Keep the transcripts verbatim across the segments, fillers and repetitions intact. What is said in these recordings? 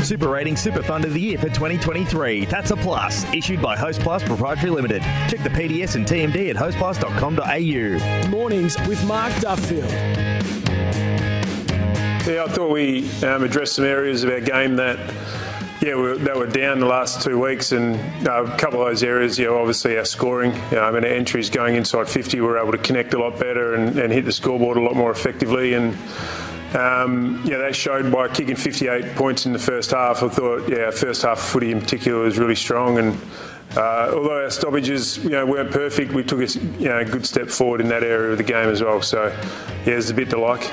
Super Rating Super Fund of the Year for twenty twenty-three. That's a plus. Issued by Host Plus Proprietary Limited. Check the P D S and T M D at host plus dot com dot a u. Mornings with Mark Duffield. Yeah, I thought we um, addressed some areas of our game that, yeah, we were, that were down the last two weeks, and uh, a couple of those areas, you know, obviously our scoring, you know, I mean, our entries going inside fifty, we were able to connect a lot better and, and hit the scoreboard a lot more effectively, and Um, yeah, that showed by kicking fifty-eight points in the first half. I thought, yeah, first half footy in particular was really strong, and uh, although our stoppages, you know, weren't perfect, we took a you know, good step forward in that area of the game as well. So, yeah, there's a bit to like.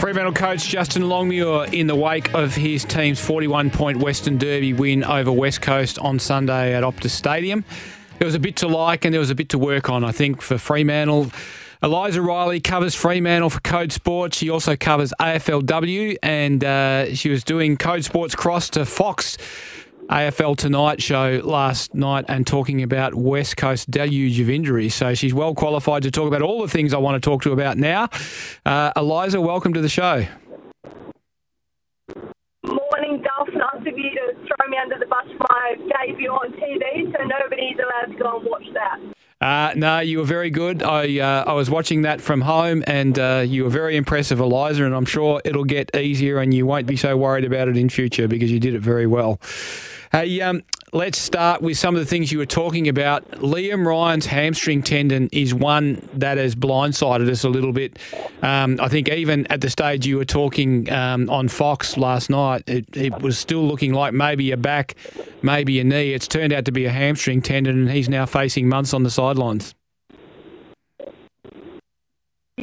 Fremantle coach Justin Longmuir in the wake of his team's forty-one point Western Derby win over West Coast on Sunday at Optus Stadium. There was a bit to like and there was a bit to work on, I think, for Fremantle. Eliza Reilly covers Fremantle for Code Sports. She also covers A F L W, and uh, she was doing Code Sports cross to Fox A F L Tonight show last night and talking about West Coast deluge of injuries. So she's well qualified to talk about all the things I want to talk to about now. Uh, Eliza, welcome to the show. Morning, Duff. Nice of you to throw me under the bus for my debut on T V, so nobody's allowed to go and watch that. Uh, no, you were very good. I uh, I was watching that from home, and uh, you were very impressive, Eliza, and I'm sure it'll get easier and you won't be so worried about it in future because you did it very well. Hey, um, let's start with some of the things you were talking about. Liam Ryan's hamstring tendon is one that has blindsided us a little bit. Um, I think even at the stage you were talking um, on Fox last night, it, it was still looking like maybe a back, maybe a knee. It's turned out to be a hamstring tendon, and he's now facing months on the side. Lines.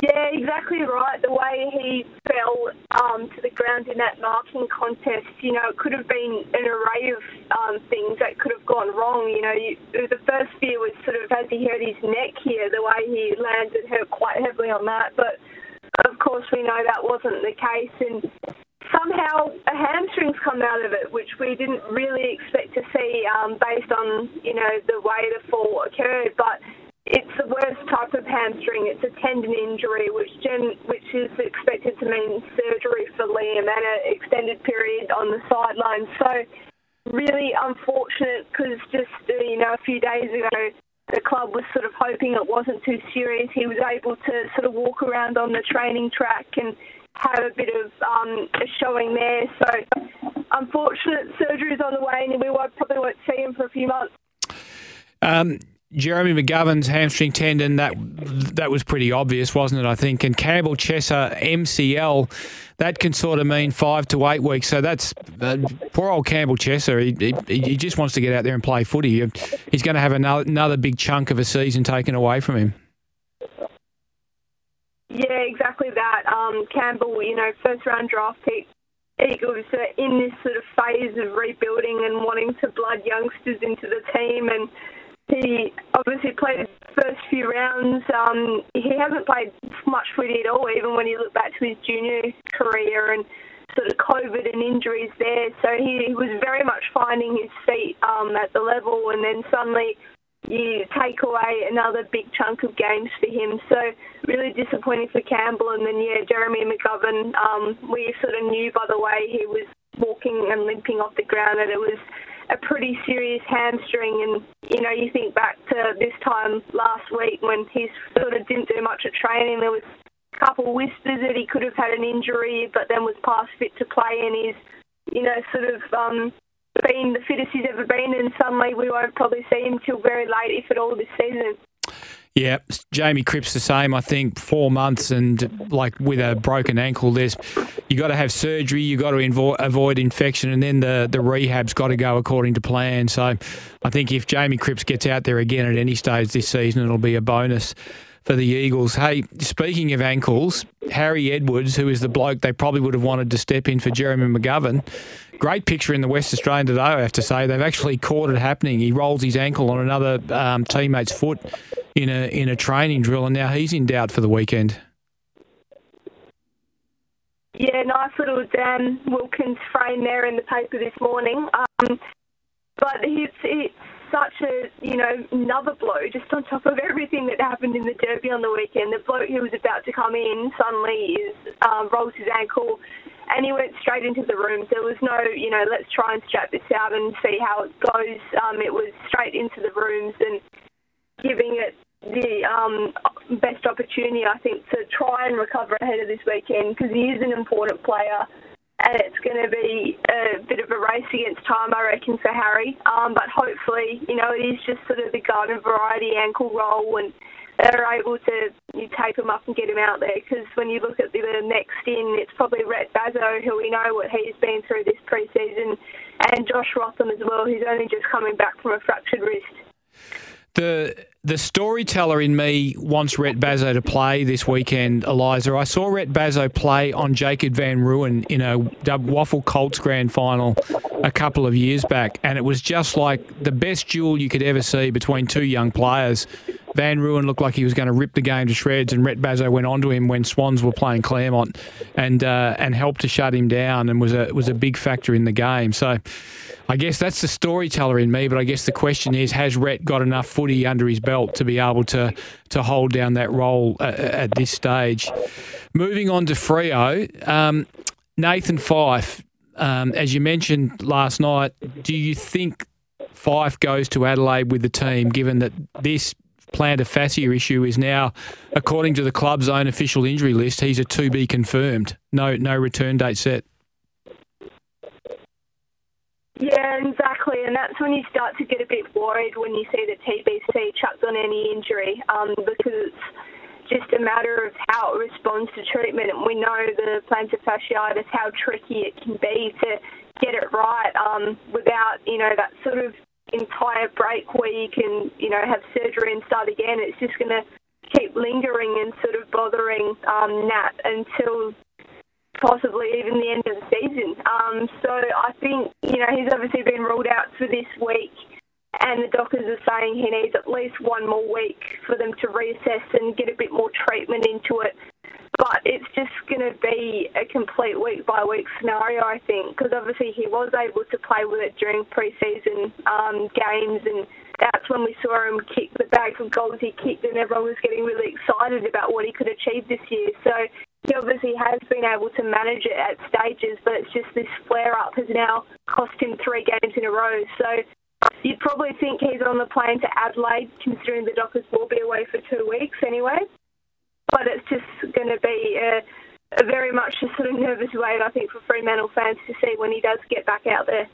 Yeah, exactly right. The way he fell um, to the ground in that marking contest, you know, it could have been an array of um, things that could have gone wrong. You know, you, the first fear was sort of as he hurt his neck here, the way he landed hurt quite heavily on that. But, of course, we know that wasn't the case. And somehow a hamstring's come out of it, which we didn't really expect to see um, based on, you know, the way the fall occurred. But it's the worst type of hamstring. It's a tendon injury, which gen- which is expected to mean surgery for Liam and an extended period on the sidelines. So really unfortunate, because just, you know, a few days ago, the club was sort of hoping it wasn't too serious. He was able to sort of walk around on the training track and have a bit of um, a showing there. So, unfortunate, surgery's on the way, and we won't, probably won't see him for a few months. Um, Jeremy McGovern's hamstring tendon, that that was pretty obvious, wasn't it, I think? And Campbell Chesser, M C L, that can sort of mean five to eight weeks. So that's uh, poor old Campbell Chesser. He, he, he just wants to get out there and play footy. He's going to have another, another big chunk of a season taken away from him. Yeah, exactly that. Um, Campbell, you know, first-round draft pick, Eagles are in this sort of phase of rebuilding and wanting to blood youngsters into the team, and he obviously played the first few rounds. Um, he hasn't played much footy at all, even when you look back to his junior career and sort of COVID and injuries there. So he was very much finding his feet um, at the level, and then suddenly you take away another big chunk of games for him. So really disappointing for Campbell. And then, yeah, Jeremy McGovern, um, we sort of knew by the way he was walking and limping off the ground that it was a pretty serious hamstring. And, you know, you think back to this time last week when he sort of didn't do much at training. There was a couple whispers that he could have had an injury, but then was past fit to play, and he's, you know, sort of Um, been the fittest he's ever been, and suddenly we won't probably see him till very late, if at all, this season. Yeah, Jamie Cripps the same, I think, four months and, like, with a broken ankle, there's you got to have surgery, you got to invo- avoid infection, and then the, the rehab's got to go according to plan. So I think if Jamie Cripps gets out there again at any stage this season, it'll be a bonus for the Eagles. Hey, speaking of ankles, Harry Edwards, who is the bloke they probably would have wanted to step in for Jeremy McGovern, great picture in the West Australian today, I have to say. They've actually caught it happening. He rolls his ankle on another um, teammate's foot in a in a training drill, and now he's in doubt for the weekend. Yeah, nice little Dan Wilkins frame there in the paper this morning. Um, but it's, it's such a, you know, another blow just on top of everything that happened in the derby on the weekend. The bloke who was about to come in suddenly is um, rolls his ankle and he went straight into the room. There was no, you know, let's try and strap this out and see how it goes. Um, it was straight into the rooms and giving it the um, best opportunity, I think, to try and recover ahead of this weekend, because he is an important player and it's going to be a bit of a race against time, I reckon, for Harry. Um, but hopefully, you know, it is just sort of the garden variety ankle roll and they're able to you tape him up and get him out there, because when you look at the next in, it's probably Rhett Bazzo, who we know what he's been through this preseason, and Josh Rotham as well, who's only just coming back from a fractured wrist. The the storyteller in me wants Rhett Bazzo to play this weekend, Eliza. I saw Rhett Bazzo play on Jacob Van Ruen in a Waffle Colts grand final a couple of years back, and it was just like the best duel you could ever see between two young players. Van Ruen looked like he was going to rip the game to shreds, and Rhett Bazzo went on to him when Swans were playing Claremont and uh, and helped to shut him down and was a was a big factor in the game. So I guess that's the storyteller in me, but I guess the question is, has Rhett got enough footy under his belt to be able to, to hold down that role at, at this stage? Moving on to Freo, um, Nathan Fyfe, um, as you mentioned last night, do you think Fyfe goes to Adelaide with the team, given that this plantar fascia issue is now, according to the club's own official injury list, he's a to be confirmed. No, no return date set. Yeah, exactly, and that's when you start to get a bit worried when you see the T B C chucked on any injury, um, because it's just a matter of how it responds to treatment. And we know the plantar fasciitis, how tricky it can be to get it right um, without, you know, that sort of entire break where you can, you know, have surgery and start again. It's just going to keep lingering and sort of bothering um, Nat until possibly even the end of the season. Um, so I think, you know, he's obviously been ruled out for this week, and the doctors are saying he needs at least one more week for them to reassess and get a bit more treatment into it. But it's just going to be a complete week-by-week scenario, I think, because obviously he was able to play with it during pre-season um, games, and that's when we saw him kick the bag of goals he kicked, and everyone was getting really excited about what he could achieve this year. So he obviously has been able to manage it at stages, but it's just this flare-up has now cost him three games in a row. So you'd probably think he's on the plane to Adelaide, considering the Dockers will be away for two weeks anyway. But it's just going to be a, a very much a sort of nervous wait, I think, for Fremantle fans to see when he does get back out there.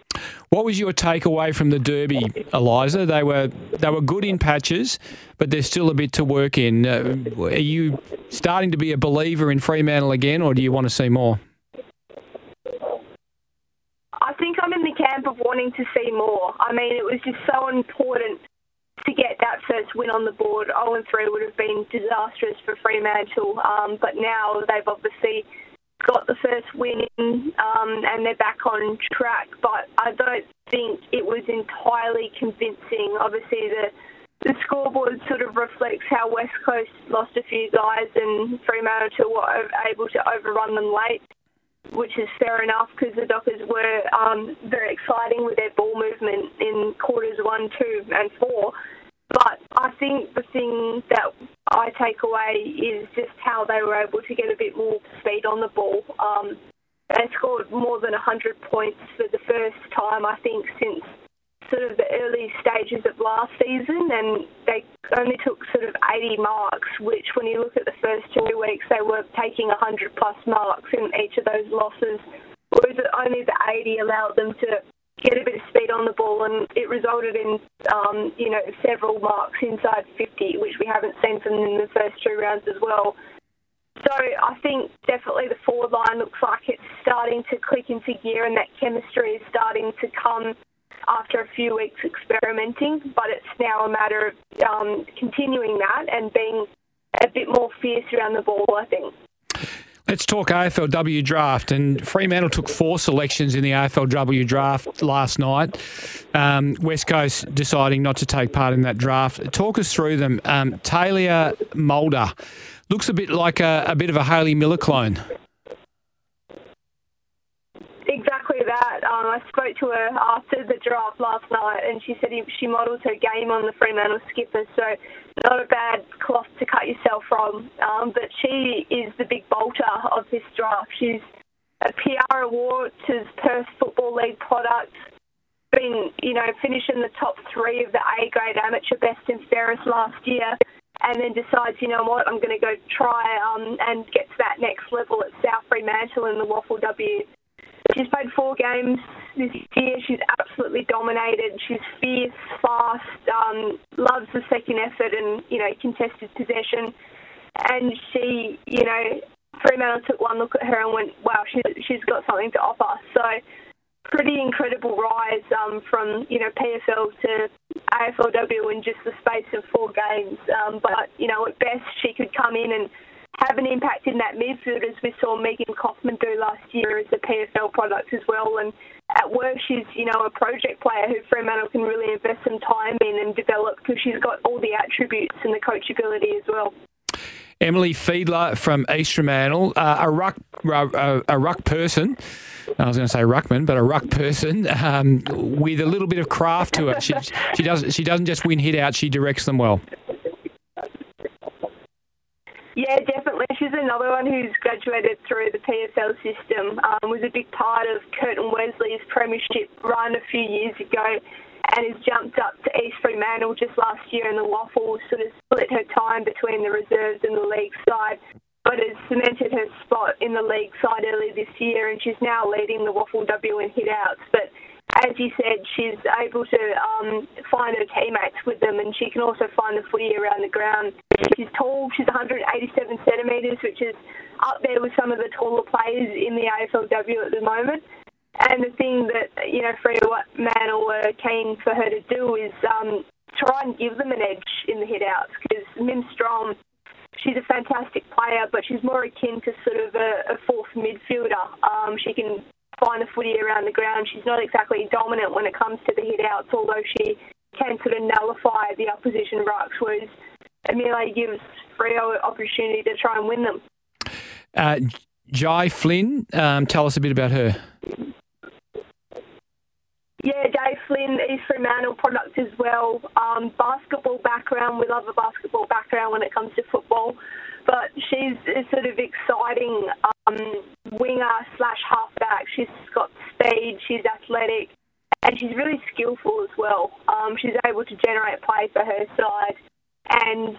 What was your takeaway from the derby, Eliza? They were they were good in patches, but there's still a bit to work in. Uh, are you starting to be a believer in Fremantle again, or do you want to see more? I think I'm in the camp of wanting to see more. I mean, it was just so important to get that first win on the board. oh and three would have been disastrous for Fremantle, um, but now they've obviously got the first win in, um, and they're back on track. But I don't think it was entirely convincing. Obviously, the the scoreboard sort of reflects how West Coast lost a few guys and Fremantle were able to overrun them late, which is fair enough, because the Dockers were um, very exciting with their ball movement in quarters one, two and four. But I think the thing that I take away is just how they were able to get a bit more speed on the ball. Um, they scored more than one hundred points for the first time, I think, since sort of the early stages of last season, and they only took sort of eighty marks, which when you look at the first two weeks, they were taking one hundred plus marks in each of those losses, whereas only the eighty allowed them to get a bit of speed on the ball, and it resulted in, um, you know, several marks inside fifty, which we haven't seen from them in the first two rounds as well. So I think definitely the forward line looks like it's starting to click into gear, and that chemistry is starting to come after a few weeks experimenting, but it's now a matter of um, continuing that and being a bit more fierce around the ball, I think. Let's talk A F L W draft. And Fremantle took four selections in the A F L W draft last night. Um, West Coast deciding not to take part in that draft. Talk us through them. Um, Talia Mulder looks a bit like a, a bit of a Hayley Miller clone. Exactly that. Um, I spoke to her after the draft last night, and she said she modelled her game on the Fremantle skipper, so not a bad cloth to cut yourself from. Um, but she is the big bolter of this draft. She's a P R award to Perth Football League product, been, you know, finishing the top three of the A-grade amateur best and fairest last year, and then decides, you know what, I'm going to go try um, and get to that next level at South Fremantle in the Waffle W. She's played four games this year. She's absolutely dominated. She's fierce, fast, um, loves the second effort and, you know, contested possession. And she, you know, Fremantle took one look at her and went, wow, she, she's got something to offer. So pretty incredible rise um, from, you know, P F L to A F L W in just the space of four games. Um, but, you know, at best she could come in and have an impact in that midfield, as we saw Megan Kaufman do last year as a P F L product as well. And at work, she's, you know, a project player who Fremantle can really invest some time in and develop, because she's got all the attributes and the coachability as well. Emily Fiedler from East Fremantle, uh, a ruck, a, a ruck person. I was going to say ruckman, but a ruck person um, with a little bit of craft to her. She, she doesn't. She doesn't just win hit out. She directs them well. Yeah, definitely. She's another one who's graduated through the P F L system, um, was a big part of Kurt and Wesley's premiership run a few years ago, and has jumped up to East Fremantle just last year in the Waffle, sort of split her time between the reserves and the league side, but has cemented her spot in the league side early this year, and she's now leading the Waffle W in hit-outs. But as you said, she's able to um, find her teammates with them, and she can also find the footy around the ground. She's tall. She's one hundred eighty-seven centimetres, which is up there with some of the taller players in the A F L W at the moment. And the thing that, you know, Fremantle were keen for her to do is um, try and give them an edge in the hit-outs, because Mim Strom, she's a fantastic player, but she's more akin to sort of a, a fourth midfielder. Um, she can find the footy around the ground. She's not exactly dominant when it comes to the hit-outs, although she can sort of nullify the opposition rucks, whereas Amelia gives Freo an opportunity to try and win them. Uh, Jai Flynn, um, tell us a bit about her. Yeah, Jai Flynn is Fremantle product as well. Um, basketball background. We love a basketball background when it comes to football. But she's a sort of exciting um, winger slash halfback. She's got speed, she's athletic, and she's really skillful as well. Um, she's able to generate play for her side, and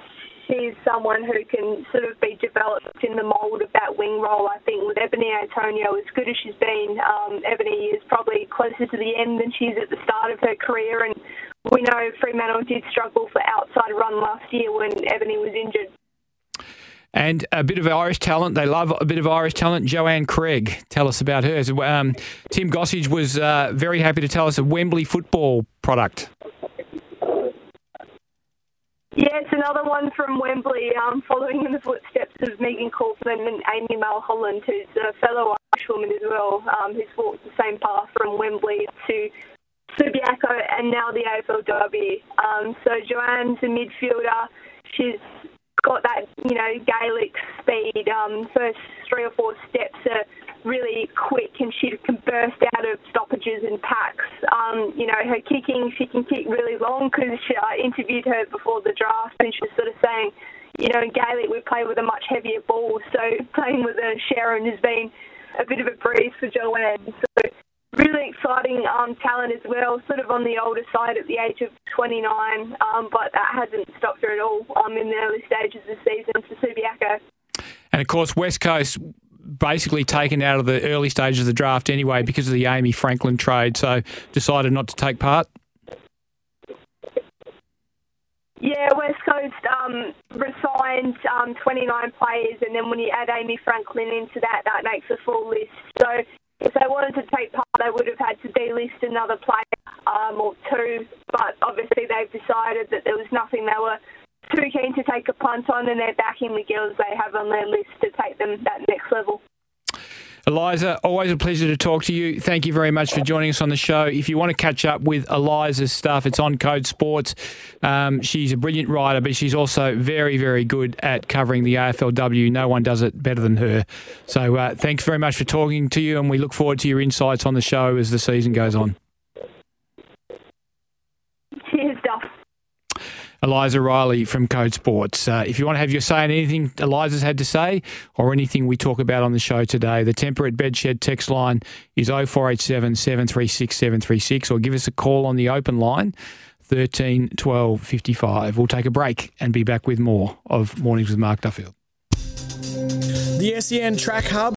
she's someone who can sort of be developed in the mould of that wing role, I think, with Ebony Antonio. As good as she's been, um, Ebony is probably closer to the end than she is at the start of her career, and we know Fremantle did struggle for outside run last year when Ebony was injured. And a bit of Irish talent. They love a bit of Irish talent. Joanne Craig, tell us about her. Um, Tim Gossage was uh, very happy to tell us a Wembley football product. Yeah, it's another one from Wembley, um, following in the footsteps of Megan Kaufman and Amy Mulholland, who's a fellow Irish woman as well, um, who's walked the same path from Wembley to Subiaco and now the A F L W. Um, so Joanne's a midfielder. She's got that, you know, Gaelic speed. Um, first three or four steps are really quick, and she can burst out of stoppages and packs. Um, you know, her kicking, she can kick really long, because I interviewed her before the draft, and she was sort of saying, you know, in Gaelic we play with a much heavier ball, so playing with a Sharon has been a bit of a breeze for Joanne. So really exciting um, talent as well, sort of on the older side at the age of twenty-nine, um, but that hasn't stopped her at all um, in the early stages of the season for Subiaco. And, of course, West Coast basically taken out of the early stages of the draft anyway because of the Amy Franklin trade, so decided not to take part. Yeah, West Coast um, resigned um, twenty-nine players, and then when you add Amy Franklin into that, that makes a full list. So if they wanted to take part, they would have had to delist another player um, or two, but obviously they've decided that there was nothing they were too keen to take a punt on, and they're backing the girls they have on their list to take them that next level. Eliza, always a pleasure to talk to you. Thank you very much for joining us on the show. If you want to catch up with Eliza's stuff, it's on Code Sports. Um, she's a brilliant writer, but she's also very, very good at covering the A F L W. No one does it better than her. So uh, thanks very much for talking to you, and we look forward to your insights on the show as the season goes on. Cheers, Duff. Eliza Reilly from Code Sports. Uh, if you want to have your say on anything Eliza's had to say or anything we talk about on the show today, the Temperate Bedshed text line is oh four eight seven, seven three six, seven three six, or give us a call on the open line, thirteen twelve fifty-five. We'll take a break and be back with more of Mornings with Mark Duffield. The S E N Track Hub.